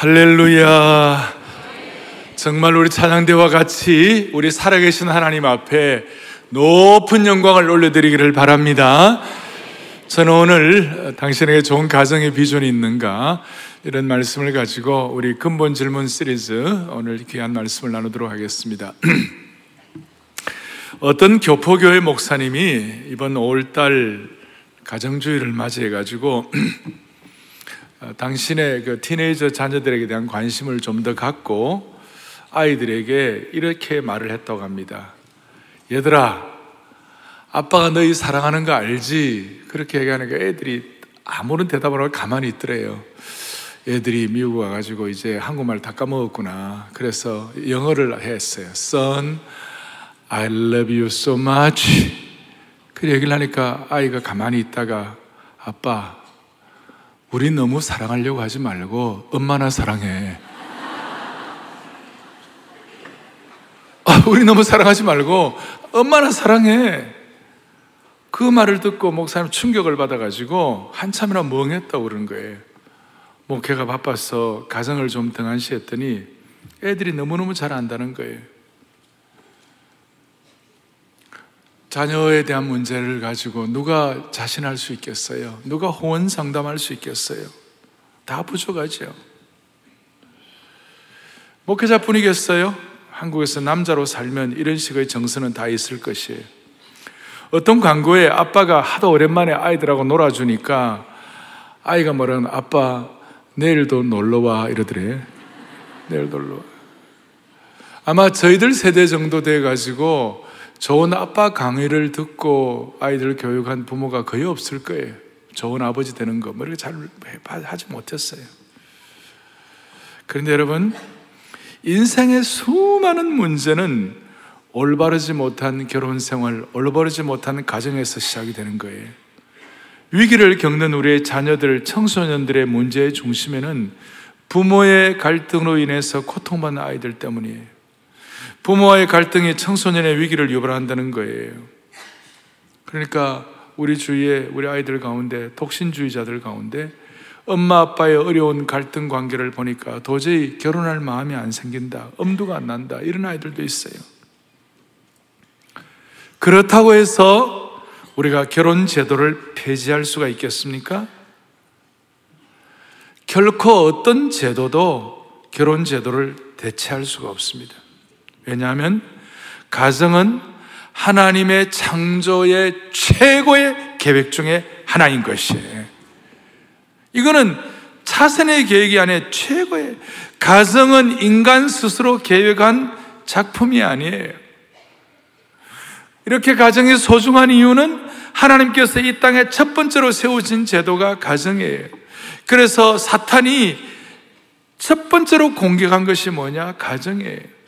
할렐루야. 정말 우리 찬양대와 같이 우리 살아계신 하나님 앞에 높은 영광을 올려드리기를 바랍니다. 저는 오늘 당신에게 좋은 가정의 비전이 있는가, 이런 말씀을 가지고 우리 근본 질문 시리즈 오늘 귀한 말씀을 나누도록 하겠습니다. 어떤 교포교회 목사님이 이번 5월달 가정주의를 맞이해가지고 당신의 그 티네이저 자녀들에게 대한 관심을 좀 더 갖고 아이들에게 이렇게 말을 했다고 합니다. 얘들아, 아빠가 너희 사랑하는 거 알지? 그렇게 얘기하니까 애들이 아무런 대답을 하고 가만히 있더래요. 애들이 미국 와가지고 이제 한국말 다 까먹었구나. 그래서 영어를 했어요. Son, I love you so much. 그래 얘기를 하니까 아이가 가만히 있다가, 아빠, 우리 너무 사랑하려고 하지 말고 엄마나 사랑해. 아, 우리 너무 사랑하지 말고 엄마나 사랑해. 그 말을 듣고 목사님 충격을 받아가지고 한참이나 멍했다고 그러는 거예요. 목회가 바빠서 가정을 좀 등한시했더니 애들이 너무너무 잘 안다는 거예요. 자녀에 대한 문제를 가지고 누가 자신할 수 있겠어요? 누가 호언 상담할 수 있겠어요? 다 부족하죠. 목회자뿐이겠어요? 한국에서 남자로 살면 이런 식의 정서는 다 있을 것이에요. 어떤 광고에 아빠가 하도 오랜만에 아이들하고 놀아주니까 아이가 뭐라는, 아빠 내일도 놀러와 이러더래. 내일 놀러와. 아마 저희들 세대 정도 돼가지고 좋은 아빠 강의를 듣고 아이들 교육한 부모가 거의 없을 거예요. 좋은 아버지 되는 거, 뭐 이렇게 잘 하지 못했어요. 그런데 여러분, 인생의 수많은 문제는 올바르지 못한 결혼 생활, 올바르지 못한 가정에서 시작이 되는 거예요. 위기를 겪는 우리의 자녀들, 청소년들의 문제의 중심에는 부모의 갈등으로 인해서 고통받는 아이들 때문이에요. 부모와의 갈등이 청소년의 위기를 유발한다는 거예요. 그러니까 우리 주위에, 우리 아이들 가운데, 독신주의자들 가운데 엄마 아빠의 어려운 갈등 관계를 보니까 도저히 결혼할 마음이 안 생긴다, 엄두가 안 난다, 이런 아이들도 있어요. 그렇다고 해서 우리가 결혼 제도를 폐지할 수가 있겠습니까? 결코 어떤 제도도 결혼 제도를 대체할 수가 없습니다. 왜냐하면 가정은 하나님의 창조의 최고의 계획 중에 하나인 것이에요. 이거는 차선의 계획이 아니에요. 최고의. 가정은 인간 스스로 계획한 작품이 아니에요. 이렇게 가정이 소중한 이유는 하나님께서 이 땅에 첫 번째로 세우신 제도가 가정이에요. 그래서 사탄이 첫 번째로 공격한 것이 뭐냐? 가정이에요.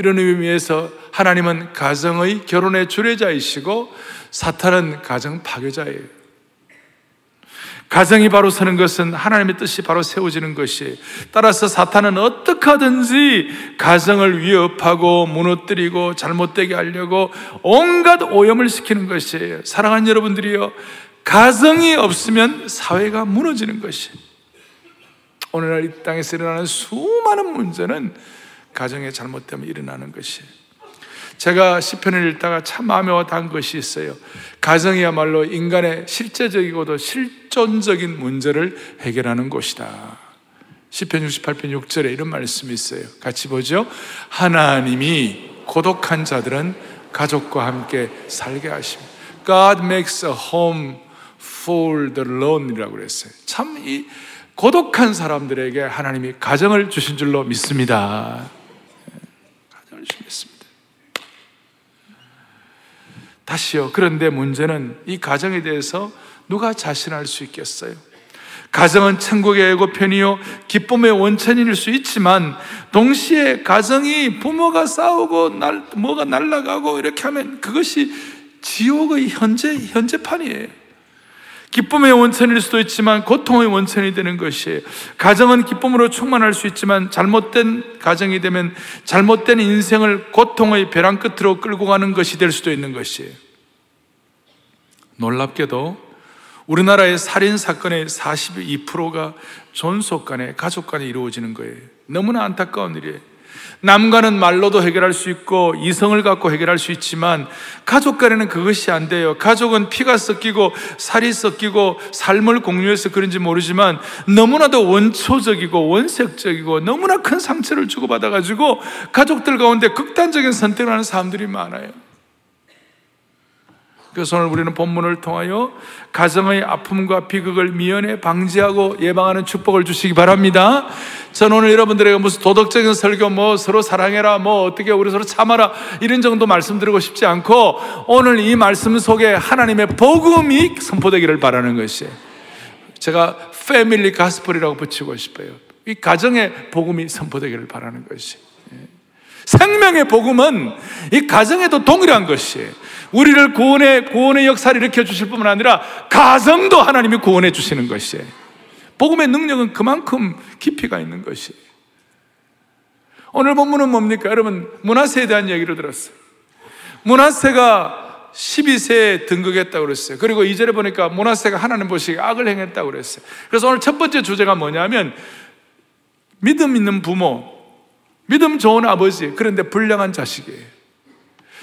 이런 의미에서 하나님은 가정의, 결혼의 주례자이시고 사탄은 가정 파괴자예요. 가정이 바로 서는 것은 하나님의 뜻이 바로 세워지는 것이에요. 따라서 사탄은 어떻게 하든지 가정을 위협하고 무너뜨리고 잘못되게 하려고 온갖 오염을 시키는 것이에요. 사랑하는 여러분들이요, 가정이 없으면 사회가 무너지는 것이에요. 오늘날 이 땅에서 일어나는 수많은 문제는 가정의 잘못 때문에 일어나는 것이. 제가 시편을 읽다가 참 마음에 와닿은 것이 있어요. 가정이야말로 인간의 실제적이고도 실존적인 문제를 해결하는 곳이다. 시편 68편 6절에 이런 말씀이 있어요. 같이 보죠. 하나님이 고독한 자들은 가족과 함께 살게 하십니다. God makes a home for the lonely라고 그랬어요. 참 이 고독한 사람들에게 하나님이 가정을 주신 줄로 믿습니다. 믿습니다. 다시요. 그런데 문제는 이 가정에 대해서 누가 자신할 수 있겠어요? 가정은 천국의 예고편이요, 기쁨의 원천일 수 있지만 동시에 가정이 부모가 싸우고 뭐가 날아가고 이렇게 하면 그것이 지옥의 현재판이에요. 기쁨의 원천일 수도 있지만 고통의 원천이 되는 것이에요. 가정은 기쁨으로 충만할 수 있지만 잘못된 가정이 되면 잘못된 인생을 고통의 벼랑 끝으로 끌고 가는 것이 될 수도 있는 것이에요. 놀랍게도 우리나라의 살인사건의 42%가 존속 간에, 가족 간에 이루어지는 거예요. 너무나 안타까운 일이에요. 남과는 말로도 해결할 수 있고 이성을 갖고 해결할 수 있지만 가족 간에는 그것이 안 돼요. 가족은 피가 섞이고 살이 섞이고 삶을 공유해서 그런지 모르지만 너무나도 원초적이고 원색적이고 너무나 큰 상처를 주고받아가지고 가족들 가운데 극단적인 선택을 하는 사람들이 많아요. 그래서 오늘 우리는 본문을 통하여 가정의 아픔과 비극을 미연에 방지하고 예방하는 축복을 주시기 바랍니다. 저는 오늘 여러분들에게 무슨 도덕적인 설교, 서로 사랑해라, 어떻게 우리 서로 참아라, 이런 정도 말씀드리고 싶지 않고, 오늘 이 말씀 속에 하나님의 복음이 선포되기를 바라는 것이에요. 제가 패밀리 가스펠이라고 붙이고 싶어요. 이 가정의 복음이 선포되기를 바라는 것이에요. 생명의 복음은 이 가정에도 동일한 것이에요. 우리를 구원의 역사를 일으켜 주실 뿐만 아니라 가정도 하나님이 구원해 주시는 것이에요. 복음의 능력은 그만큼 깊이가 있는 것이에요. 오늘 본문은 뭡니까? 여러분, 므낫세에 대한 얘기를 들었어요. 므낫세가 12세에 등극했다고 그랬어요. 그리고 2절에 보니까 므낫세가 하나님 보시기에 악을 행했다고 그랬어요. 그래서 오늘 첫 번째 주제가 뭐냐면, 믿음 있는 부모, 믿음 좋은 아버지, 그런데 불량한 자식이에요.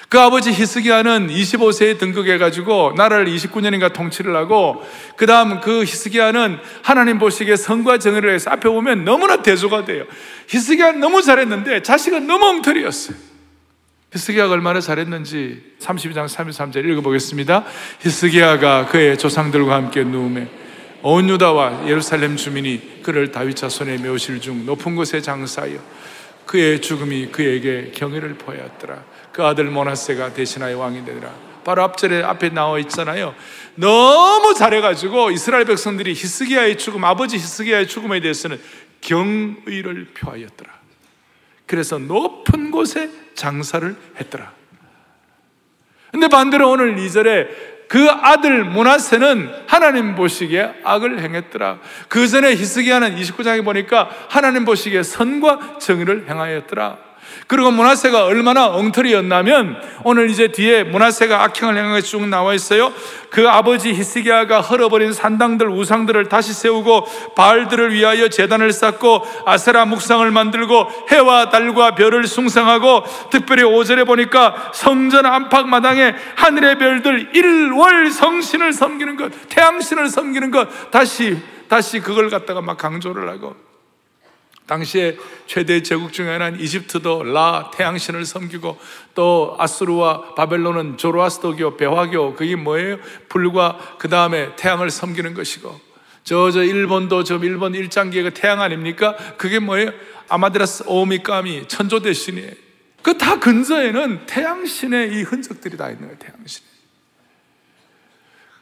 그 아버지 히스기야는 25세에 등극해가지고 나라를 29년인가 통치를 하고, 그 다음 그 히스기야는 하나님 보시기에 선과 정의를 해서 앞에 보면 너무나 대조가 돼요. 히스기야는 너무 잘했는데 자식은 너무 엉터리였어요. 히스기야가 얼마나 잘했는지 32장 33절 읽어보겠습니다. 히스기야가 그의 조상들과 함께 누우며 온 유다와 예루살렘 주민이 그를 다윗 자손의 묘실 중 높은 곳에 장사하여 그의 죽음이 그에게 경외를 포하였더라. 그 아들 므낫세가 대신하여 왕이 되더라. 바로 앞절에 앞에 나와 있잖아요. 너무 잘해가지고 이스라엘 백성들이 히스기야의 죽음, 아버지 히스기야의 죽음에 대해서는 경의를 표하였더라. 그래서 높은 곳에 장사를 했더라. 근데 반대로 오늘 2절에 그 아들 므낫세는 하나님 보시기에 악을 행했더라. 그 전에 히스기야는 29장에 보니까 하나님 보시기에 선과 정의를 행하였더라. 그리고 므낫세가 얼마나 엉터리였냐면, 오늘 이제 뒤에 므낫세가 악행을 행한 것이 쭉 나와 있어요. 그 아버지 히스기야가 헐어버린 산당들, 우상들을 다시 세우고 바알들을 위하여 제단을 쌓고 아세라 묵상을 만들고 해와 달과 별을 숭상하고, 특별히 5절에 보니까 성전 안팎마당에 하늘의 별들, 일월 성신을 섬기는 것, 태양신을 섬기는 것, 다시 그걸 갖다가 막 강조를 하고, 당시에 최대 제국 중에 하나인 이집트도 라, 태양신을 섬기고, 또 아수르와 바벨론은 조로아스터교, 배화교, 그게 뭐예요? 불과 그 다음에 태양을 섬기는 것이고, 저 일본도 지금 일본 일장기가 태양 아닙니까? 그게 뭐예요? 아마테라스 오미카미, 천조 대신이에요. 그 다 근저에는 태양신의 이 흔적들이 다 있는 거예요, 태양신.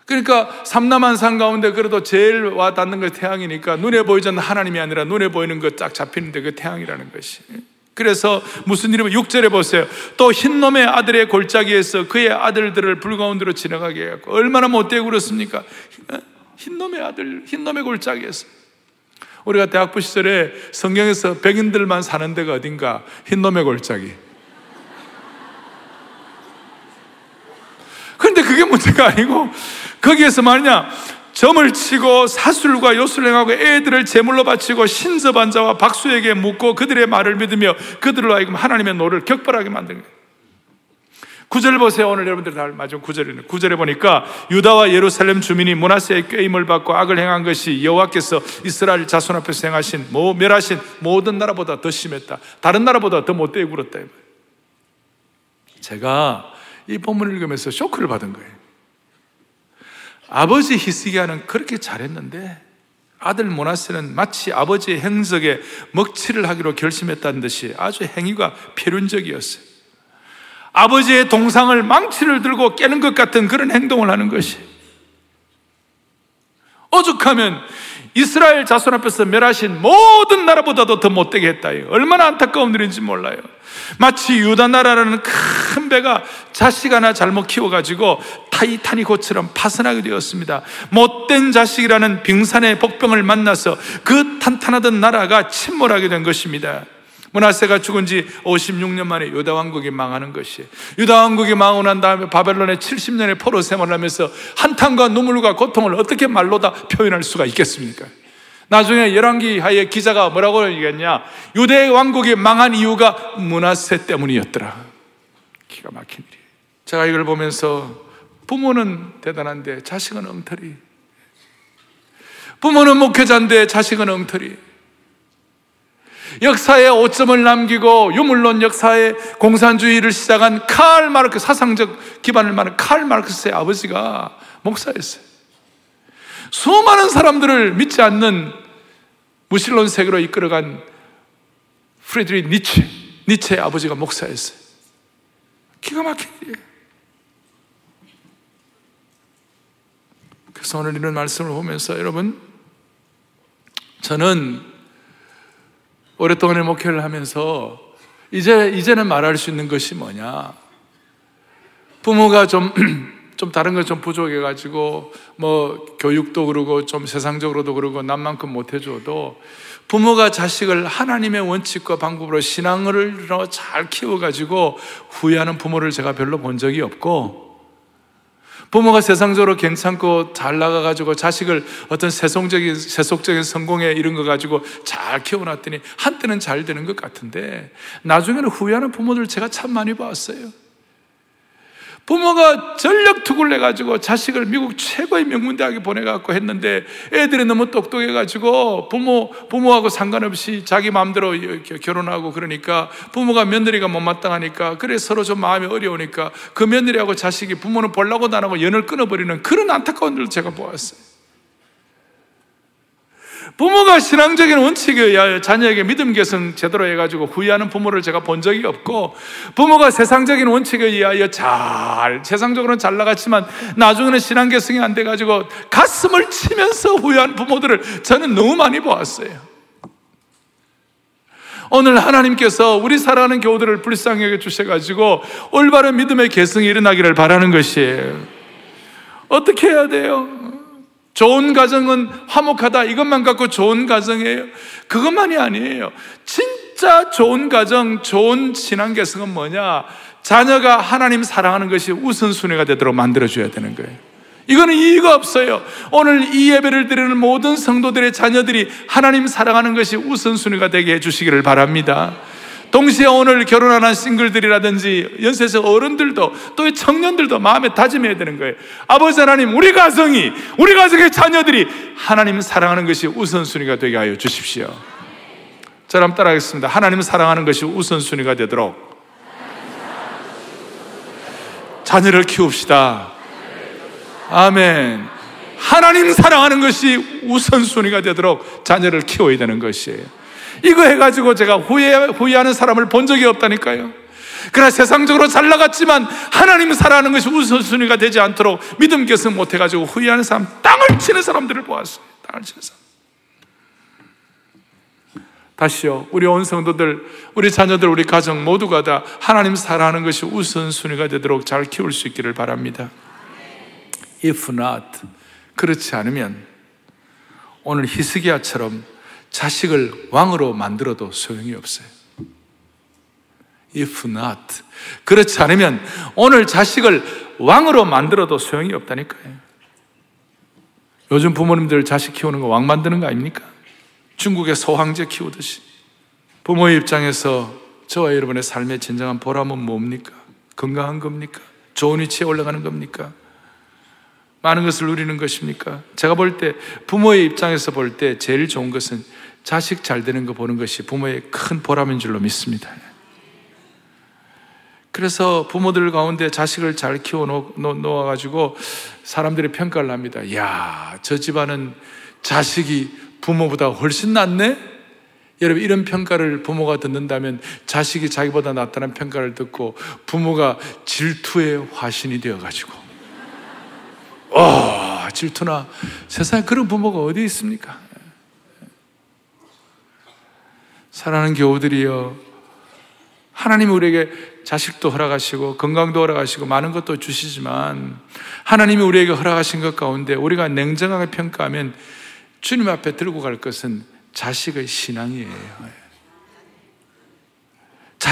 그러니까 삼남한산 가운데 그래도 제일 와 닿는 게 태양이니까, 눈에 보이지 않는 하나님이 아니라 눈에 보이는 거 쫙 잡히는데 그 태양이라는 것이. 그래서 무슨 일이면 6절에 보세요. 또 흰놈의 아들의 골짜기에서 그의 아들들을 불가운데로 지나가게 해갖고, 얼마나 못되고 그렇습니까? 흰놈의 아들, 흰놈의 골짜기에서. 우리가 대학부 시절에 성경에서 백인들만 사는 데가 어딘가, 흰놈의 골짜기. 근데 그게 문제가 아니고, 거기에서 말이냐, 점을 치고 사술과 요술을 행하고 애들을 제물로 바치고 신접한 자와 박수에게 묻고 그들의 말을 믿으며 그들로 하여금 하나님의 노를 격발하게 만든 거예요. 9절 보세요. 오늘 여러분들 다 맞은 9절이네요. 9절에 보니까 유다와 예루살렘 주민이 므낫세의 꾀임을 받고 악을 행한 것이 여호와께서 이스라엘 자손 앞에서 행하신, 멸하신 모든 나라보다 더 심했다. 다른 나라보다 더 못되게 굴었다. 제가 이 본문을 읽으면서 쇼크를 받은 거예요. 아버지 히스기야는 그렇게 잘했는데 아들 므낫세는 마치 아버지의 행적에 먹칠을 하기로 결심했다는 듯이 아주 행위가 필연적이었어요. 아버지의 동상을 망치를 들고 깨는 것 같은 그런 행동을 하는 것이. 오죽하면 이스라엘 자손 앞에서 멸하신 모든 나라보다도 더 못되게 했다. 얼마나 안타까운 일인지 몰라요. 마치 유다 나라라는 큰 배가 자식 하나 잘못 키워가지고 타이타닉호처럼 파손하게 되었습니다. 못된 자식이라는 빙산의 복병을 만나서 그 탄탄하던 나라가 침몰하게 된 것입니다. 므낫세가 죽은 지 56년 만에 유다 왕국이 망하는 것이에요. 유다 왕국이 망하고 난 다음에 바벨론에 70년의 포로 생활을 하면서 한탄과 눈물과 고통을 어떻게 말로 다 표현할 수가 있겠습니까? 나중에 열왕기 하에 기자가 뭐라고 얘기했냐? 유대 왕국이 망한 이유가 므낫세 때문이었더라. 기가 막힌 일이에요. 제가 이걸 보면서 부모는 대단한데 자식은 엉터리, 부모는 목회자인데 자식은 엉터리, 역사에 오점을 남기고 유물론 역사에 공산주의를 시작한 칼 마르크, 사상적 기반을 만든 칼 마르크스의 아버지가 목사였어요. 수많은 사람들을 믿지 않는 무신론 세계로 이끌어간 프리드리히 니체, 니체의 아버지가 목사였어요. 기가 막힌 일이에요. 그래서 오늘 이런 말씀을 보면서 여러분, 저는 오랫동안의 목회를 하면서 이제는 말할 수 있는 것이 뭐냐, 부모가 좀 다른 걸 좀 부족해가지고 뭐 교육도 그러고 좀 세상적으로도 그러고 남만큼 못해줘도 부모가 자식을 하나님의 원칙과 방법으로 신앙을 잘 키워가지고 후회하는 부모를 제가 별로 본 적이 없고, 부모가 세상적으로 괜찮고 잘 나가가지고 자식을 어떤 세속적인 성공에 이런 거 가지고 잘 키워놨더니 한때는 잘 되는 것 같은데 나중에는 후회하는 부모들 제가 참 많이 봤어요. 부모가 전력 투구를 해가지고 자식을 미국 최고의 명문대학에 보내갖고 했는데 애들이 너무 똑똑해가지고 부모하고 상관없이 자기 마음대로 결혼하고, 그러니까 부모가 며느리가 못마땅하니까, 그래 서로 좀 마음이 어려우니까 그 며느리하고 자식이 부모는 보려고도 안 하고 연을 끊어버리는 그런 안타까운 일을 제가 보았어요. 부모가 신앙적인 원칙에 의하여 자녀에게 믿음 계승 제대로 해가지고 후회하는 부모를 제가 본 적이 없고, 부모가 세상적인 원칙에 의하여 세상적으로는 잘 나갔지만 나중에는 신앙 계승이 안 돼가지고 가슴을 치면서 후회하는 부모들을 저는 너무 많이 보았어요. 오늘 하나님께서 우리 사랑하는 교우들을 불쌍히 여겨주셔가지고 올바른 믿음의 계승이 일어나기를 바라는 것이에요. 어떻게 해야 돼요? 좋은 가정은 화목하다, 이것만 갖고 좋은 가정이에요? 그것만이 아니에요. 진짜 좋은 가정, 좋은 신앙 계승은 뭐냐? 자녀가 하나님 사랑하는 것이 우선순위가 되도록 만들어줘야 되는 거예요. 이거는 이유가 없어요. 오늘 이 예배를 드리는 모든 성도들의 자녀들이 하나님 사랑하는 것이 우선순위가 되게 해주시기를 바랍니다. 동시에 오늘 결혼하는 싱글들이라든지 연세에서 어른들도 또 청년들도 마음에 다짐해야 되는 거예요. 아버지 하나님, 우리 가정의 자녀들이 하나님 사랑하는 것이 우선순위가 되게 하여 주십시오. 저랑 따라하겠습니다. 하나님 사랑하는 것이 우선순위가 되도록 자녀를 키웁시다. 아멘. 하나님 사랑하는 것이 우선순위가 되도록 자녀를 키워야 되는 것이에요. 이거 해가지고 제가 후회하는 사람을 본 적이 없다니까요. 그러나 세상적으로 잘 나갔지만 하나님 사랑하는 것이 우선순위가 되지 않도록 믿음 계승 못해가지고 후회하는 사람, 땅을 치는 사람들을 보았어요. 땅을 치는 사람. 다시요, 우리 온 성도들, 우리 자녀들, 우리 가정 모두가 다 하나님 사랑하는 것이 우선순위가 되도록 잘 키울 수 있기를 바랍니다. If not, 그렇지 않으면 오늘 히스기야처럼 자식을 왕으로 만들어도 소용이 없어요. If not, 그렇지 않으면 오늘 자식을 왕으로 만들어도 소용이 없다니까요. 요즘 부모님들 자식 키우는 거 왕 만드는 거 아닙니까? 중국의 소황제 키우듯이. 부모의 입장에서 저와 여러분의 삶의 진정한 보람은 뭡니까? 건강한 겁니까? 좋은 위치에 올라가는 겁니까? 많은 것을 누리는 것입니까? 제가 볼 때, 부모의 입장에서 볼 때 제일 좋은 것은 자식 잘 되는 거 보는 것이 부모의 큰 보람인 줄로 믿습니다. 그래서 부모들 가운데 자식을 잘 키워놓아가지고 사람들이 평가를 합니다. 이야, 저 집안은 자식이 부모보다 훨씬 낫네? 여러분, 이런 평가를 부모가 듣는다면 자식이 자기보다 낫다는 평가를 듣고 부모가 질투의 화신이 되어가지고 질투나, 세상에 그런 부모가 어디 있습니까? 사랑하는 교우들이여, 하나님이 우리에게 자식도 허락하시고 건강도 허락하시고 많은 것도 주시지만 하나님이 우리에게 허락하신 것 가운데 우리가 냉정하게 평가하면 주님 앞에 들고 갈 것은 자식의 신앙이에요.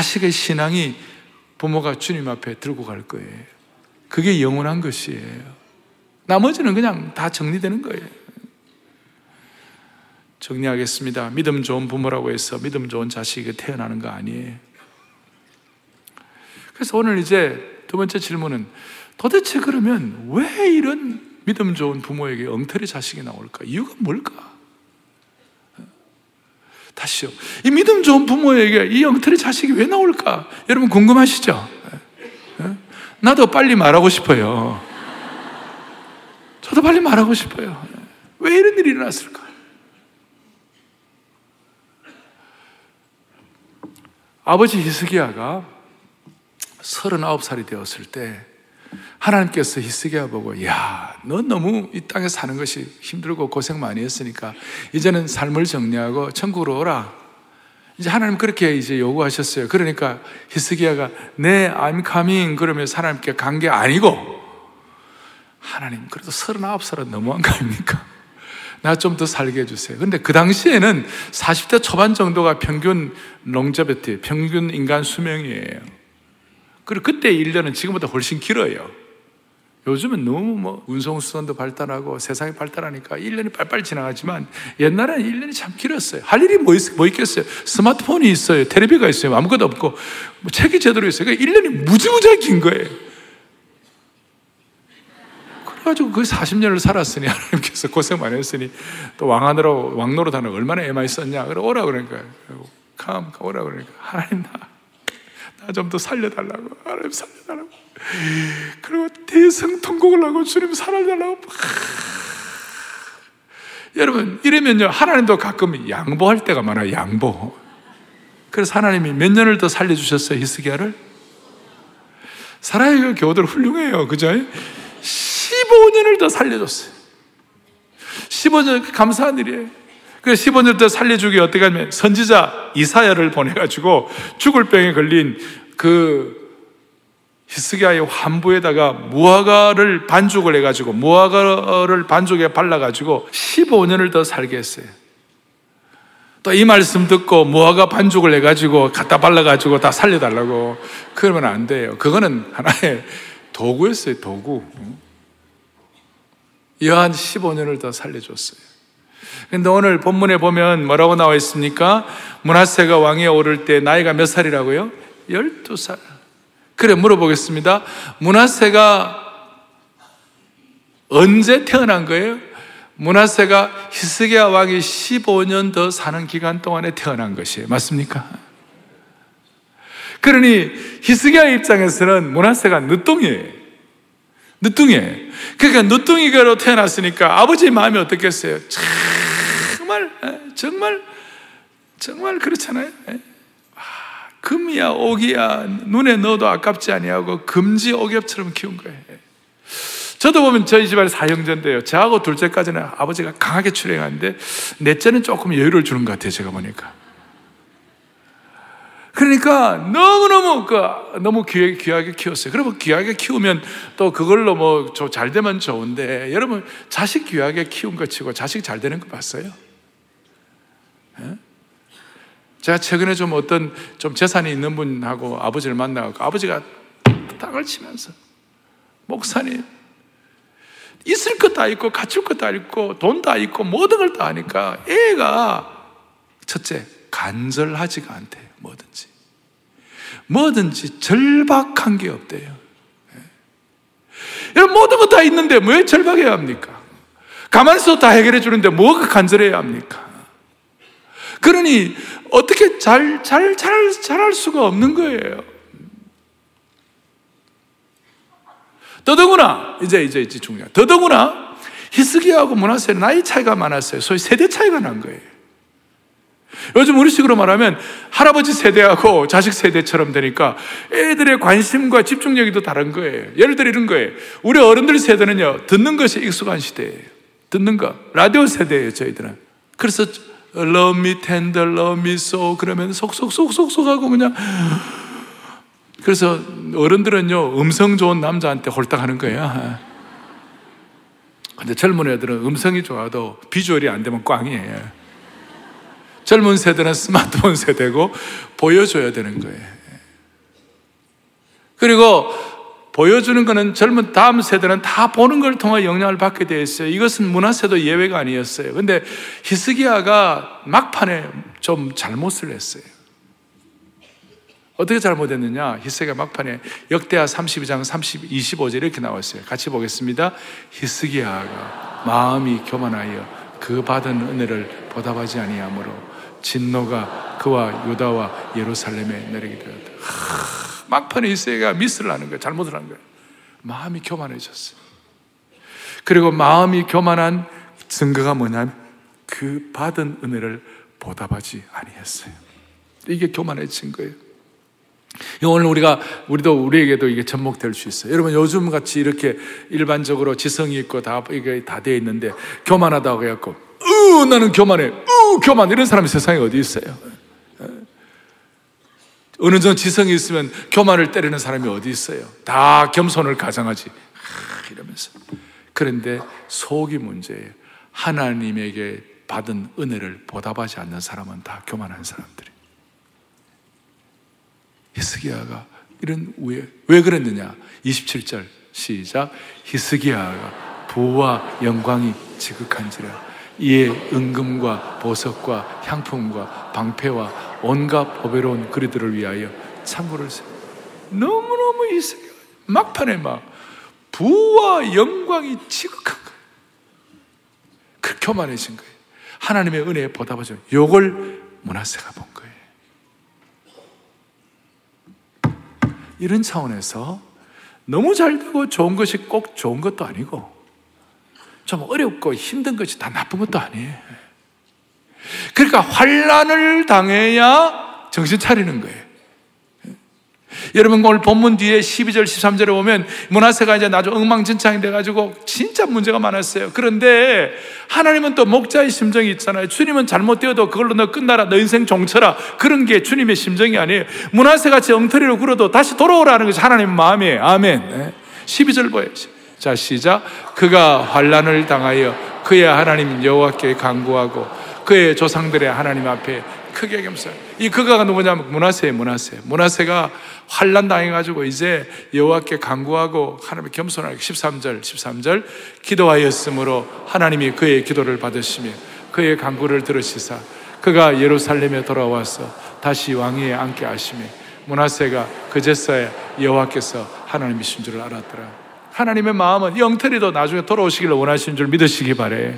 자식의 신앙이 부모가 주님 앞에 들고 갈 거예요. 그게 영원한 것이에요. 나머지는 그냥 다 정리되는 거예요. 정리하겠습니다. 믿음 좋은 부모라고 해서 믿음 좋은 자식이 태어나는 거 아니에요. 그래서 오늘 이제 두 번째 질문은, 도대체 그러면 왜 이런 믿음 좋은 부모에게 엉터리 자식이 나올까? 이유가 뭘까? 다시요. 이 믿음 좋은 부모에게 이 엉터리 자식이 왜 나올까? 여러분 궁금하시죠? 나도 빨리 말하고 싶어요. 저도 빨리 말하고 싶어요. 왜 이런 일이 일어났을까? 아버지 히스기야가 39살이 되었을 때 하나님께서 히스기야 보고, 야, 넌 너무 이 땅에 사는 것이 힘들고 고생 많이 했으니까 이제는 삶을 정리하고 천국으로 오라. 이제 하나님 그렇게 이제 요구하셨어요. 그러니까 히스기야가 네, I'm coming 그러면서 하나님께 간 게 아니고, 하나님 그래도 39살은 너무한 거 아닙니까? 나 좀 더 살게 해주세요. 그런데 그 당시에는 40대 초반 정도가 평균 롱저베티, 평균 인간 수명이에요. 그리고 그때 1년은 지금보다 훨씬 길어요. 요즘은 너무 뭐 운송수단도 발달하고 세상이 발달하니까 1년이 빨빨 지나가지만 옛날에는 1년이 참 길었어요. 할 일이 뭐 있겠어요? 스마트폰이 있어요. 텔레비가 있어요. 아무것도 없고 뭐 책이 제대로 있어요. 그러니까 1년이 무지무지하게 긴 거예요. 그래가지고 그 40년을 살았으니 하나님께서 고생 많이 했으니 또 왕하느라고 왕노릇하느라고 얼마나 애많이 썼냐. 그래 오라 그러니까 감 오라 그러니까 하나님 나 좀 더 살려달라고, 하나님 살려달라고, 그리고 대성통곡을 하고 주님 살아달라고. 여러분 이러면요 하나님도 가끔 양보할 때가 많아요. 양보. 그래서 하나님이 몇 년을 더 살려주셨어요 히스기야를? 사랑의 교우들 훌륭해요, 그죠? 15년을 더 살려줬어요. 15년, 감사한 일이에요. 그 15년 때 살려주기 어떻게 하면, 선지자 이사야를 보내가지고 죽을 병에 걸린 그 히스기야의 환부에다가 무화과를 반죽을 해가지고 무화과를 반죽에 발라가지고 15년을 더 살게 했어요. 또 이 말씀 듣고 무화과 반죽을 해가지고 갖다 발라가지고 다 살려달라고. 그러면 안 돼요. 그거는 하나의 도구였어요, 도구. 여한 15년을 더 살려줬어요. 근데 오늘 본문에 보면 뭐라고 나와 있습니까? 므낫세가 왕위에 오를 때 나이가 몇 살이라고요? 12살. 그래, 물어보겠습니다. 므낫세가 언제 태어난 거예요? 므낫세가 히스기야 왕이 15년 더 사는 기간 동안에 태어난 것이에요. 맞습니까? 그러니 히스기야 입장에서는 므낫세가 늦둥이에요. 늦둥이에요. 그러니까 늦둥이로 태어났으니까 아버지의 마음이 어떻겠어요? 정말 그렇잖아요. 금이야 옥이야 눈에 넣어도 아깝지 아니하고 금지 옥엽처럼 키운 거예요. 저도 보면 저희 집안에 사형제인데요, 저하고 둘째까지는 아버지가 강하게 출행하는데 넷째는 조금 여유를 주는 것 같아요, 제가 보니까. 그러니까 너무 귀하게 키웠어요. 그러면 귀하게 키우면 또 그걸로 뭐 잘 되면 좋은데, 여러분 자식 귀하게 키운 거 치고 자식 잘 되는 거 봤어요? 예? 제가 최근에 좀 어떤 좀 재산이 있는 분하고 아버지를 만나고 아버지가 땅을 치면서, 목사님 있을 것 다 있고 갖출 것 다 있고 돈 다 있고 모든 걸 다 하니까 애가 첫째 간절하지가 않대요. 뭐든지 절박한 게 없대요. 여러분 모든 거 다 있는데 왜 절박해야 합니까? 가만히 있어도 다 해결해 주는데 뭐가 간절해야 합니까? 그러니 어떻게 잘할 수가 없는 거예요. 더더구나 이제 중요한, 더더구나 히스기야하고 므낫세는 나이 차이가 많았어요. 소위 세대 차이가 난 거예요. 요즘 우리식으로 말하면 할아버지 세대하고 자식 세대처럼 되니까 애들의 관심과 집중력이 또 다른 거예요. 예를 들어 이런 거예요. 우리 어른들 세대는요, 듣는 것이 익숙한 시대예요. 듣는 거. 라디오 세대예요, 저희들은. 그래서 Love me tender, love me so 그러면 속속속속속 하고 그냥. 그래서 어른들은요, 음성 좋은 남자한테 홀딱 하는 거예요. 근데 젊은 애들은 음성이 좋아도 비주얼이 안 되면 꽝이에요. 젊은 세대는 스마트폰 세대고 보여줘야 되는 거예요. 그리고 보여주는 것은 젊은 다음 세대는 다 보는 걸 통해 영향을 받게 되었어요. 이것은 문화세도 예외가 아니었어요. 그런데 히스기야가 막판에 좀 잘못을 했어요. 어떻게 잘못했느냐? 히스기야 막판에 역대하 32장 25절 이렇게 나왔어요. 같이 보겠습니다. 히스기야가 마음이 교만하여 그 받은 은혜를 보답하지 아니하므로 진노가 그와 유다와 예루살렘에 내리게 되었다. 막판에 히스기야가 미스를 하는 거예요. 잘못을 한 거예요. 마음이 교만해졌어요. 그리고 마음이 교만한 증거가 뭐냐면 그 받은 은혜를 보답하지 아니했어요. 이게 교만해진 거예요. 오늘 우리에게도 이게 접목될 수 있어요. 여러분, 요즘 같이 이렇게 일반적으로 지성이 있고 다, 이게 다 되어 있는데, 교만하다고 해갖고, 나는 교만해, 교만해. 이런 사람이 세상에 어디 있어요? 어느 정도 지성이 있으면 교만을 때리는 사람이 어디 있어요? 다 겸손을 가장하지. 이러면서. 그런데 속이 문제예요. 하나님에게 받은 은혜를 보답하지 않는 사람은 다 교만한 사람들이에요. 히스기야가 이런 우애, 왜 그랬느냐? 27절 시작. 히스기야가 부와 영광이 지극한지라 이에 은금과 보석과 향품과 방패와 온갖 보배로운 그리들을 위하여 창고를 세워. 너무너무 히스기야 막판에 막 부와 영광이 지극한 거예요. 그 교만해진 거예요. 하나님의 은혜에 보답하죠. 요걸 므낫세가 본 거예요. 이런 차원에서 너무 잘 되고 좋은 것이 꼭 좋은 것도 아니고 좀 어렵고 힘든 것이 다 나쁜 것도 아니에요. 그러니까 환난을 당해야 정신 차리는 거예요. 여러분, 오늘 본문 뒤에 12절 13절에 보면 므낫세가 이제 나중 엉망진창이 돼가지고 진짜 문제가 많았어요. 그런데 하나님은 또 목자의 심정이 있잖아요. 주님은 잘못되어도 그걸로 너 끝나라, 너 인생 종쳐라, 그런 게 주님의 심정이 아니에요. 므낫세같이 엉터리로 굴어도 다시 돌아오라는 것이 하나님의 마음이에요. 아멘. 12절 보여야지. 자, 시작. 그가 환난을 당하여 그의 하나님 여호와께 간구하고 그의 조상들의 하나님 앞에 크게 겸손. 이 그가가 누구냐면 므낫세예요. 므낫세가 환난 당해가지고 이제 여호와께 간구하고 하나님께 겸손하게. 13절 기도하였으므로 하나님이 그의 기도를 받으시며 그의 간구를 들으시사 그가 예루살렘에 돌아와서 다시 왕위에 앉게 하시며 므낫세가 그제서야 여호와께서 하나님이신 줄을 알았더라. 하나님의 마음은 영털이도 나중에 돌아오시기를 원하시는 줄 믿으시기 바래요.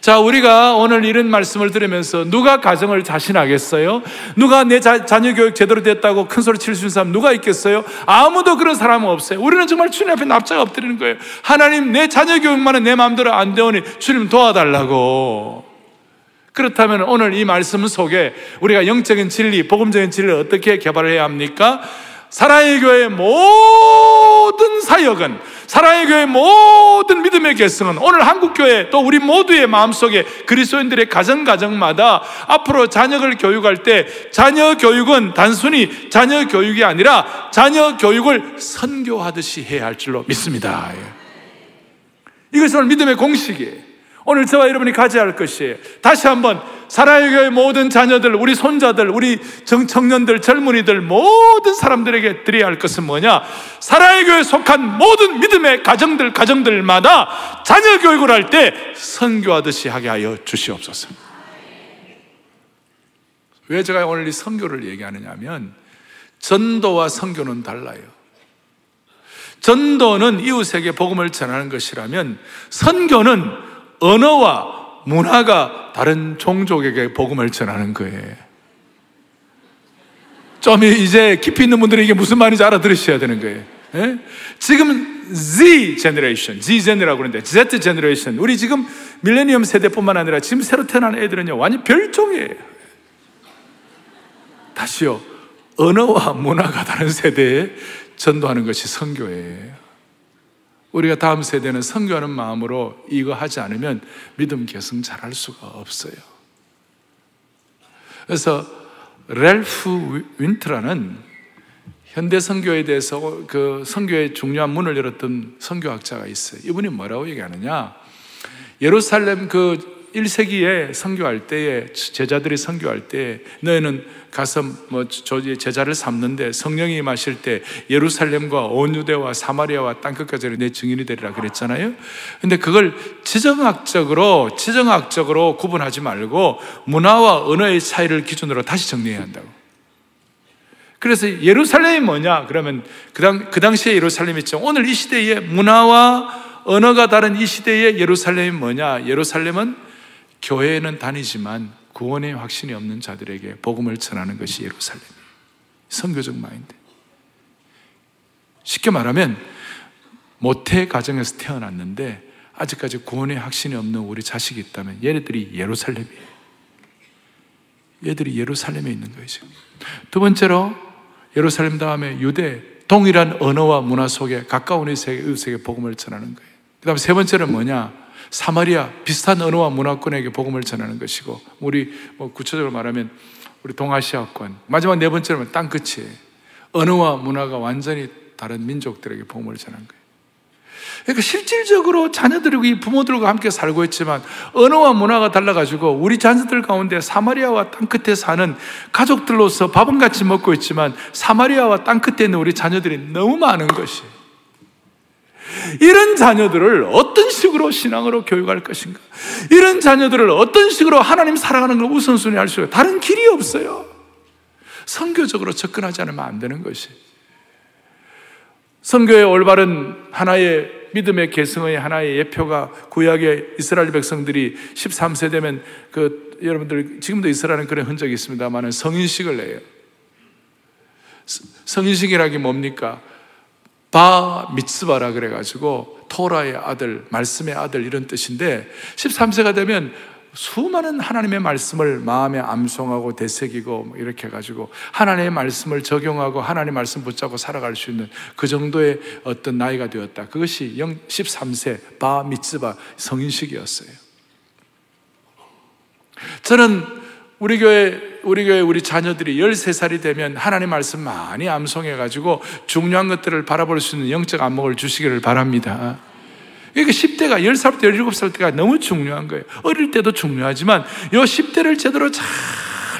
자, 우리가 오늘 이런 말씀을 들으면서 누가 가정을 자신하겠어요? 누가 내 자녀 교육 제대로 됐다고 큰 소리 칠 수 있는 사람 누가 있겠어요? 아무도 그런 사람은 없어요. 우리는 정말 주님 앞에 납작 엎드리는 거예요. 하나님, 내 자녀 교육만은 내 마음대로 안 되오니 주님 도와달라고. 그렇다면 오늘 이 말씀 속에 우리가 영적인 진리, 복음적인 진리를 어떻게 개발해야 합니까? 사랑의 교회의 모든 사역은, 사랑의 교회의 모든 믿음의 계승은, 오늘 한국교회 또 우리 모두의 마음속에 그리스도인들의 가정마다 앞으로 자녀를 교육할 때 자녀 교육은 단순히 자녀 교육이 아니라 자녀 교육을 선교하듯이 해야 할 줄로 믿습니다. 이것이 오늘 믿음의 공식이에요. 오늘 저와 여러분이 가져야 할 것이에요. 다시 한번 사랑의 교회의 모든 자녀들, 우리 손자들, 우리 청년들, 젊은이들, 모든 사람들에게 드려야 할 것은 뭐냐? 사랑의 교회에 속한 모든 믿음의 가정들마다 자녀 교육을 할 때 선교하듯이 하게 하여 주시옵소서. 왜 제가 오늘 이 선교를 얘기하느냐 하면 전도와 선교는 달라요. 전도는 이웃에게 복음을 전하는 것이라면 선교는 언어와 문화가 다른 종족에게 복음을 전하는 거예요. 좀 이제 깊이 있는 분들이 이게 무슨 말인지 알아들으셔야 되는 거예요. 예? 지금 Z 제너레이션이라고 그러는데 Z 제너레이션, 우리 지금 밀레니엄 세대뿐만 아니라 지금 새로 태어난 애들은요 완전 별종이에요. 다시요, 언어와 문화가 다른 세대에 전도하는 것이 선교예요. 우리가 다음 세대는 선교하는 마음으로 이거 하지 않으면 믿음 계승 잘할 수가 없어요. 그래서 렐프 윈트라는 현대 선교에 대해서 그 선교의 중요한 문을 열었던 선교학자가 있어요. 이분이 뭐라고 얘기하느냐? 예루살렘 그 1세기에 선교할 때에 제자들이 선교할 때에 너희는 가서 제자를 삼는데 성령이 임하실 때 예루살렘과 온 유대와 사마리아와 땅끝까지 내 증인이 되리라 그랬잖아요. 근데 그걸 지정학적으로 구분하지 말고 문화와 언어의 차이를 기준으로 다시 정리해야 한다고. 그래서 예루살렘이 뭐냐? 그러면 그 당시에 예루살렘이 있죠. 오늘 이 시대에 문화와 언어가 다른 이 시대에 예루살렘이 뭐냐? 예루살렘은 교회에는 다니지만 구원의 확신이 없는 자들에게 복음을 전하는 것이 예루살렘이에요. 선교적 마인드. 쉽게 말하면 모태 가정에서 태어났는데 아직까지 구원의 확신이 없는 우리 자식이 있다면 얘네들이 예루살렘이에요. 얘들이 예루살렘에 있는 거예요. 두 번째로 예루살렘 다음에 유대, 동일한 언어와 문화 속에 가까운 이웃에게 복음을 전하는 거예요. 그 다음 세 번째는 뭐냐? 사마리아, 비슷한 언어와 문화권에게 복음을 전하는 것이고, 우리 구체적으로 말하면 우리 동아시아권. 마지막 네 번째는 땅 끝이에요. 언어와 문화가 완전히 다른 민족들에게 복음을 전하는 거예요. 그러니까 실질적으로 자녀들과 부모들과 함께 살고 있지만 언어와 문화가 달라가지고 우리 자녀들 가운데 사마리아와 땅끝에 사는 가족들로서 밥은 같이 먹고 있지만 사마리아와 땅끝에 있는 우리 자녀들이 너무 많은 것이, 이런 자녀들을 어떤 식으로 신앙으로 교육할 것인가, 이런 자녀들을 어떤 식으로 하나님 사랑하는 걸 우선순위 할 수 있어요. 다른 길이 없어요. 선교적으로 접근하지 않으면 안 되는 것이. 선교의 올바른 하나의 믿음의 계승의 하나의 예표가 구약의 이스라엘 백성들이 13세 되면 여러분들 지금도 이스라엘은 그런 흔적이 있습니다만 성인식을 해요. 성인식이라기 뭡니까? 바 미츠바라 그래가지고 토라의 아들, 말씀의 아들 이런 뜻인데 13세가 되면 수많은 하나님의 말씀을 마음에 암송하고 되새기고 이렇게 해가지고 하나님의 말씀을 적용하고 하나님의 말씀 붙잡고 살아갈 수 있는 그 정도의 어떤 나이가 되었다. 그것이 13세 바 미츠바 성인식이었어요. 저는 우리 교회 우리 자녀들이 13살이 되면 하나님의 말씀 많이 암송해가지고 중요한 것들을 바라볼 수 있는 영적 안목을 주시기를 바랍니다. 그러니까 10대가 10살부터 17살때가 너무 중요한 거예요. 어릴 때도 중요하지만 이 10대를 제대로 잘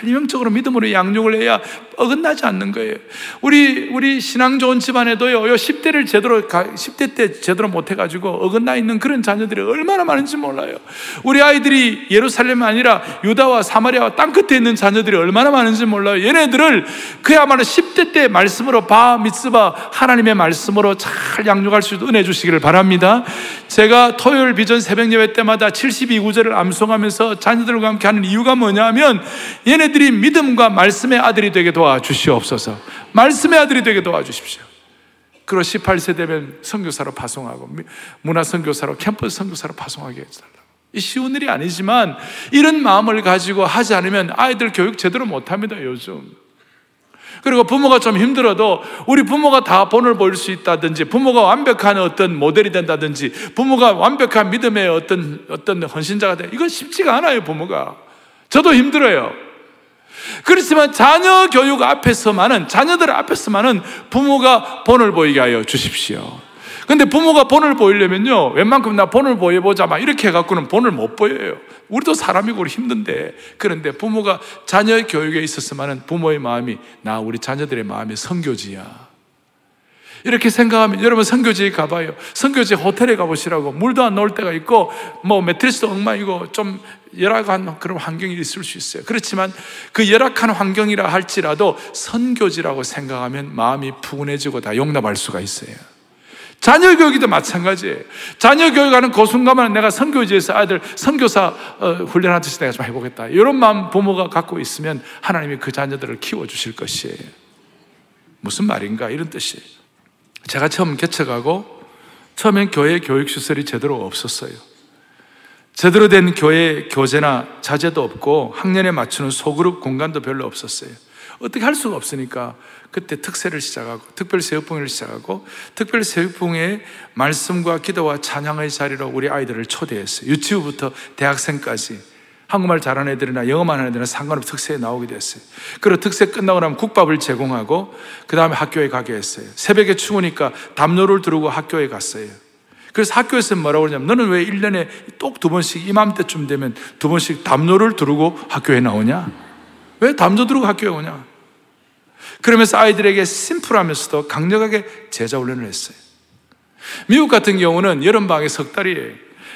이명적으로 믿음으로 양육을 해야 어긋나지 않는 거예요. 우리 신앙 좋은 집안에도요, 이 10대를 10대 때 제대로 못해가지고 어긋나 있는 그런 자녀들이 얼마나 많은지 몰라요. 우리 아이들이 예루살렘 아니라 유다와 사마리아와 땅끝에 있는 자녀들이 얼마나 많은지 몰라요. 얘네들을 그야말로 10대 때 말씀으로 바 미스바 하나님의 말씀으로 잘 양육할 수 있도록 은혜 주시기를 바랍니다. 제가 토요일 비전 새벽 예배 때마다 72구절을 암송하면서 자녀들과 함께 하는 이유가 뭐냐면 얘네들이 믿음과 말씀의 아들이 되게 도와주시옵소서. 말씀의 아들이 되게 도와주십시오. 그리고 18세 되면 선교사로 파송하고 문화 선교사로 캠퍼스 선교사로 파송하게 해달라고. 이 쉬운 일이 아니지만 이런 마음을 가지고 하지 않으면 아이들 교육 제대로 못합니다 요즘. 그리고 부모가 좀 힘들어도 우리 부모가 다 본을 보일 수 있다든지, 부모가 완벽한 어떤 모델이 된다든지, 부모가 완벽한 믿음의 어떤 헌신자가 돼, 이건 쉽지가 않아요. 부모가, 저도 힘들어요. 그렇지만 자녀 교육 앞에서만은, 자녀들 앞에서만은 부모가 본을 보이게 하여 주십시오. 근데 부모가 본을 보이려면요, 웬만큼 나 본을 보여보자 막 이렇게 해갖고는 본을 못 보여요. 우리도 사람이고 우리 힘든데. 그런데 부모가 자녀의 교육에 있어서만은 부모의 마음이, 나 우리 자녀들의 마음이 선교지야, 이렇게 생각하면, 여러분 선교지에 가봐요. 선교지 호텔에 가보시라고. 물도 안 나올 때가 있고, 매트리스도 엉망이고, 좀 열악한 그런 환경이 있을 수 있어요. 그렇지만 그 열악한 환경이라 할지라도 선교지라고 생각하면 마음이 푸근해지고 다 용납할 수가 있어요. 자녀 교육도 마찬가지예요. 자녀 교육하는 그 순간만 내가 선교지에서 아이들 선교사 훈련하듯이 내가 좀 해보겠다, 이런 마음 부모가 갖고 있으면 하나님이 그 자녀들을 키워주실 것이에요. 무슨 말인가, 이런 뜻이에요. 제가 처음 개척하고 처음엔 교회 교육 시설이 제대로 없었어요. 제대로 된 교회 교재나 자재도 없고 학년에 맞추는 소그룹 공간도 별로 없었어요. 어떻게 할 수가 없으니까 그때 특세를 시작하고 특별새벽봉회를 시작하고, 특별새벽봉회의 말씀과 기도와 찬양의 자리로 우리 아이들을 초대했어요. 유치부부터 대학생까지 한국말 잘하는 애들이나 영어만 하는 애들이나 상관없이 특세에 나오게 됐어요. 그리고 특세 끝나고 나면 국밥을 제공하고 그 다음에 학교에 가게 했어요. 새벽에 추우니까 담요를 두르고 학교에 갔어요. 그래서 학교에서 뭐라고 그러냐면, 너는 왜 1년에 똑 두 번씩 이맘때쯤 되면 두 번씩 담요를 두르고 학교에 나오냐? 왜 담요 두르고 학교에 오냐? 그러면서 아이들에게 심플하면서도 강력하게 제자 훈련을 했어요. 미국 같은 경우는 여름방학이 석 달이에요.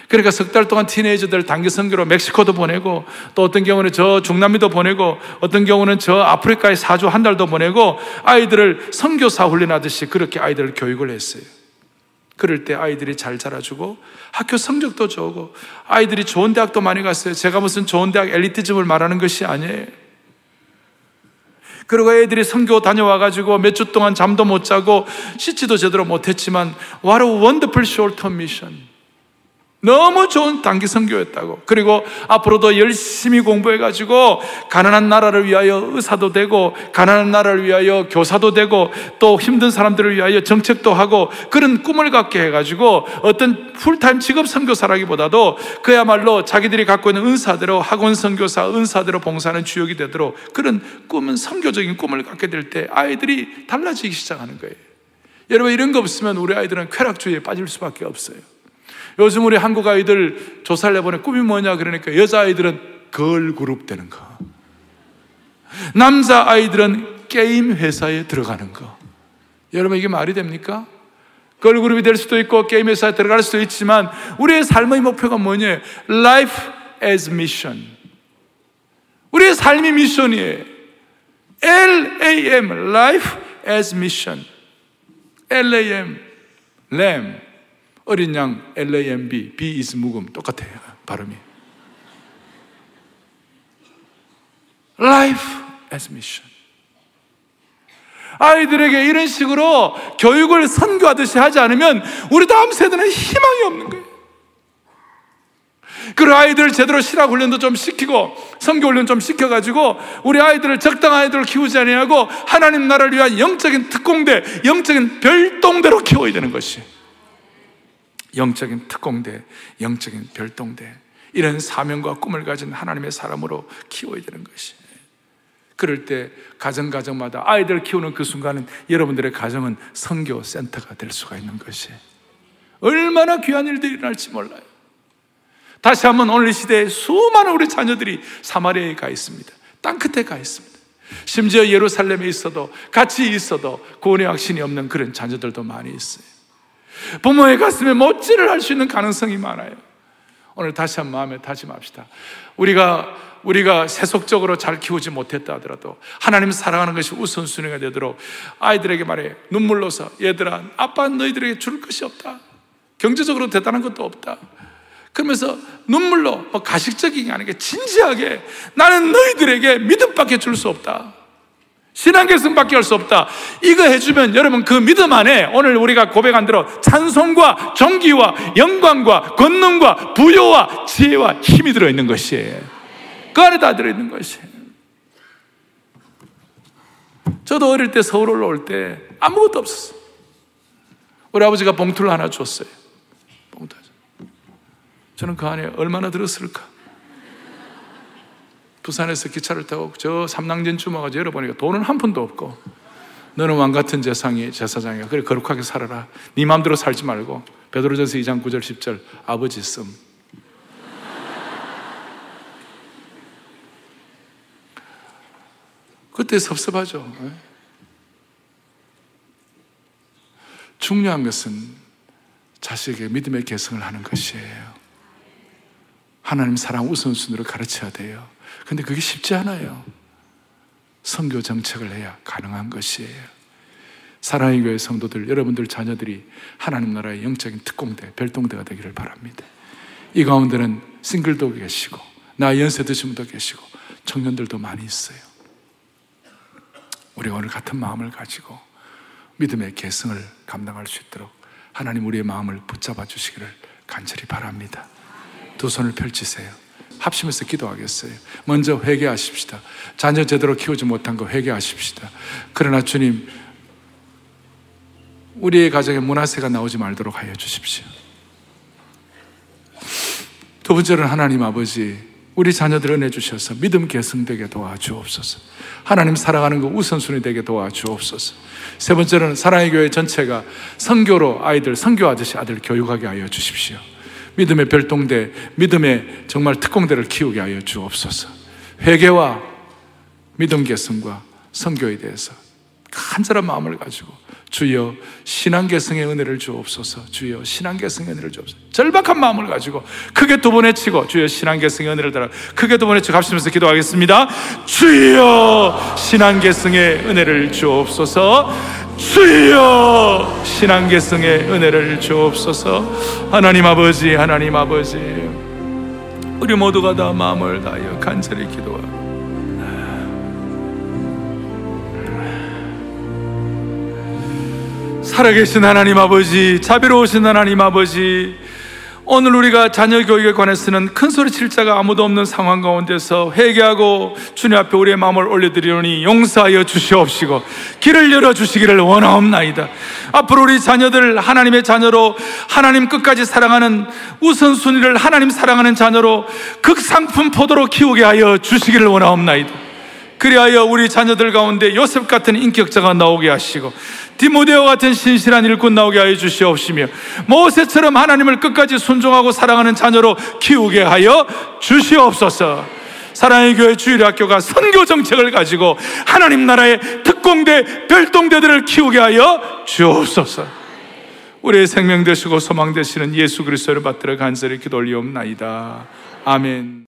그러니까 석 달 동안 티네이저들 단기 선교로 멕시코도 보내고, 또 어떤 경우는 저 중남미도 보내고, 어떤 경우는 저 아프리카에 4주 한 달도 보내고, 아이들을 선교사 훈련하듯이 그렇게 아이들을 교육을 했어요. 그럴 때 아이들이 잘 자라주고 학교 성적도 좋고 아이들이 좋은 대학도 많이 갔어요. 제가 무슨 좋은 대학 엘리티즘을 말하는 것이 아니에요. 그리고 애들이 선교 다녀와가지고 몇 주 동안 잠도 못 자고 씻지도 제대로 못했지만 What a wonderful short-term mission. 너무 좋은 단기 선교였다고. 그리고 앞으로도 열심히 공부해가지고 가난한 나라를 위하여 의사도 되고, 가난한 나라를 위하여 교사도 되고, 또 힘든 사람들을 위하여 정책도 하고, 그런 꿈을 갖게 해가지고 어떤 풀타임 직업 선교사라기보다도 그야말로 자기들이 갖고 있는 은사대로 학원 선교사, 은사대로 봉사하는 주역이 되도록 그런 꿈은 선교적인 꿈을 갖게 될 때 아이들이 달라지기 시작하는 거예요. 여러분, 이런 거 없으면 우리 아이들은 쾌락주의에 빠질 수밖에 없어요. 요즘 우리 한국 아이들 조사를 해보니 꿈이 뭐냐 그러니까 여자아이들은 걸그룹 되는 거, 남자아이들은 게임 회사에 들어가는 거. 여러분, 이게 말이 됩니까? 걸그룹이 될 수도 있고 게임 회사에 들어갈 수도 있지만 우리의 삶의 목표가 뭐냐? Life as mission. 우리의 삶이 미션이에요. LAM, Life as mission. LAM, 램. 어린 양, LAMB, B is 묵음. 똑같아요, 발음이. Life as mission. 아이들에게 이런 식으로 교육을 선교하듯이 하지 않으면 우리 다음 세대는 희망이 없는 거예요. 그리고 아이들을 제대로 실학 훈련도 좀 시키고 선교 훈련 좀 시켜가지고 우리 아이들을 적당한 아이들을 키우지 아니하고 하나님 나라를 위한 영적인 특공대, 영적인 별동대로 키워야 되는 것이. 영적인 특공대, 영적인 별동대, 이런 사명과 꿈을 가진 하나님의 사람으로 키워야 되는 것이. 그럴 때 가정가정마다 아이들 키우는 그 순간은 여러분들의 가정은 선교센터가 될 수가 있는 것이. 얼마나 귀한 일들이 일어날지 몰라요. 다시 한번 오늘 시대에 수많은 우리 자녀들이 사마리아에 가 있습니다. 땅끝에 가 있습니다. 심지어 예루살렘에 있어도, 같이 있어도 구원의 확신이 없는 그런 자녀들도 많이 있어요. 부모의 가슴에 못질을 할 수 있는 가능성이 많아요. 오늘 다시 한 마음에 다짐합시다. 우리가 세속적으로 잘 키우지 못했다 하더라도 하나님 사랑하는 것이 우선순위가 되도록 아이들에게 말해. 눈물로서, 얘들아, 아빠는 너희들에게 줄 것이 없다. 경제적으로 대단한 것도 없다. 그러면서 눈물로, 가식적인 게 아니게 진지하게, 나는 너희들에게 믿음밖에 줄 수 없다. 신앙계승밖에 할 수 없다. 이거 해주면 여러분, 그 믿음 안에 오늘 우리가 고백한 대로 찬송과 정기와 영광과 권능과 부요와 지혜와 힘이 들어있는 것이에요. 그 안에 다 들어있는 것이에요. 저도 어릴 때 서울 올라올 때 아무것도 없었어요. 우리 아버지가 봉투를 하나 줬어요. 봉투. 저는 그 안에 얼마나 들었을까? 부산에서 기차를 타고 저 삼랑진쯤 와가지고 열어보니까 돈은 한 푼도 없고, 너는 왕같은 제사장이야. 그래, 거룩하게 살아라. 네 마음대로 살지 말고. 베드로전서 2장 9절 10절 아버지 씀. 그때 섭섭하죠. 중요한 것은 자식에게 믿음의 계승을 하는 것이에요. 하나님 사랑 우선순위로 가르쳐야 돼요. 근데 그게 쉽지 않아요. 선교 정책을 해야 가능한 것이에요. 사랑의 교회 성도들, 여러분들 자녀들이 하나님 나라의 영적인 특공대, 별동대가 되기를 바랍니다. 이 가운데는 싱글도 계시고, 나이 연세 드신 분도 계시고, 청년들도 많이 있어요. 우리가 오늘 같은 마음을 가지고 믿음의 계승을 감당할 수 있도록 하나님 우리의 마음을 붙잡아 주시기를 간절히 바랍니다. 두 손을 펼치세요. 합심해서 기도하겠어요. 먼저 회개하십시다. 자녀 제대로 키우지 못한 거 회개하십시다. 그러나 주님, 우리의 가정에 문화세가 나오지 말도록 하여 주십시오. 두 번째로는 하나님 아버지, 우리 자녀들 은혜 주셔서 믿음 계승되게 도와주옵소서. 하나님 사랑하는 거 우선순위 되게 도와주옵소서. 세 번째는 사랑의 교회 전체가 선교로 아이들, 선교하듯이 아들 교육하게 하여 주십시오. 믿음의 별동대, 믿음의 정말 특공대를 키우게 하여 주옵소서. 회개와 믿음 계승과 선교에 대해서 간절한 마음을 가지고 주여 신앙 계승의 은혜를 주옵소서. 주여 신앙 계승의 은혜를 주옵소서. 절박한 마음을 가지고 크게 두 번 외치고 주여 신앙 계승의 은혜를 달라 크게 두 번 외치고 합심해서 기도하겠습니다. 주여 신앙 계승의 은혜를 주옵소서. 주여 신앙 계승의 은혜를 주옵소서. 하나님 아버지, 하나님 아버지, 우리 모두가 다 마음을 다하여 간절히 기도하고 살아계신 하나님 아버지, 자비로우신 하나님 아버지, 오늘 우리가 자녀 교육에 관해서는 큰소리 칠 자가 아무도 없는 상황 가운데서 회개하고 주님 앞에 우리의 마음을 올려드리오니 용서하여 주시옵시고 길을 열어주시기를 원하옵나이다. 앞으로 우리 자녀들 하나님의 자녀로 하나님 끝까지 사랑하는 우선순위를 하나님 사랑하는 자녀로 극상품 포도로 키우게 하여 주시기를 원하옵나이다. 그리하여 우리 자녀들 가운데 요셉 같은 인격자가 나오게 하시고 디모데와 같은 신실한 일꾼 나오게 하여 주시옵시며 모세처럼 하나님을 끝까지 순종하고 사랑하는 자녀로 키우게 하여 주시옵소서. 사랑의 교회 주일 학교가 선교 정책을 가지고 하나님 나라의 특공대, 별동대들을 키우게 하여 주옵소서. 우리의 생명 되시고 소망 되시는 예수 그리스도를 받들어 간절히 기도 올리옵나이다. 아멘.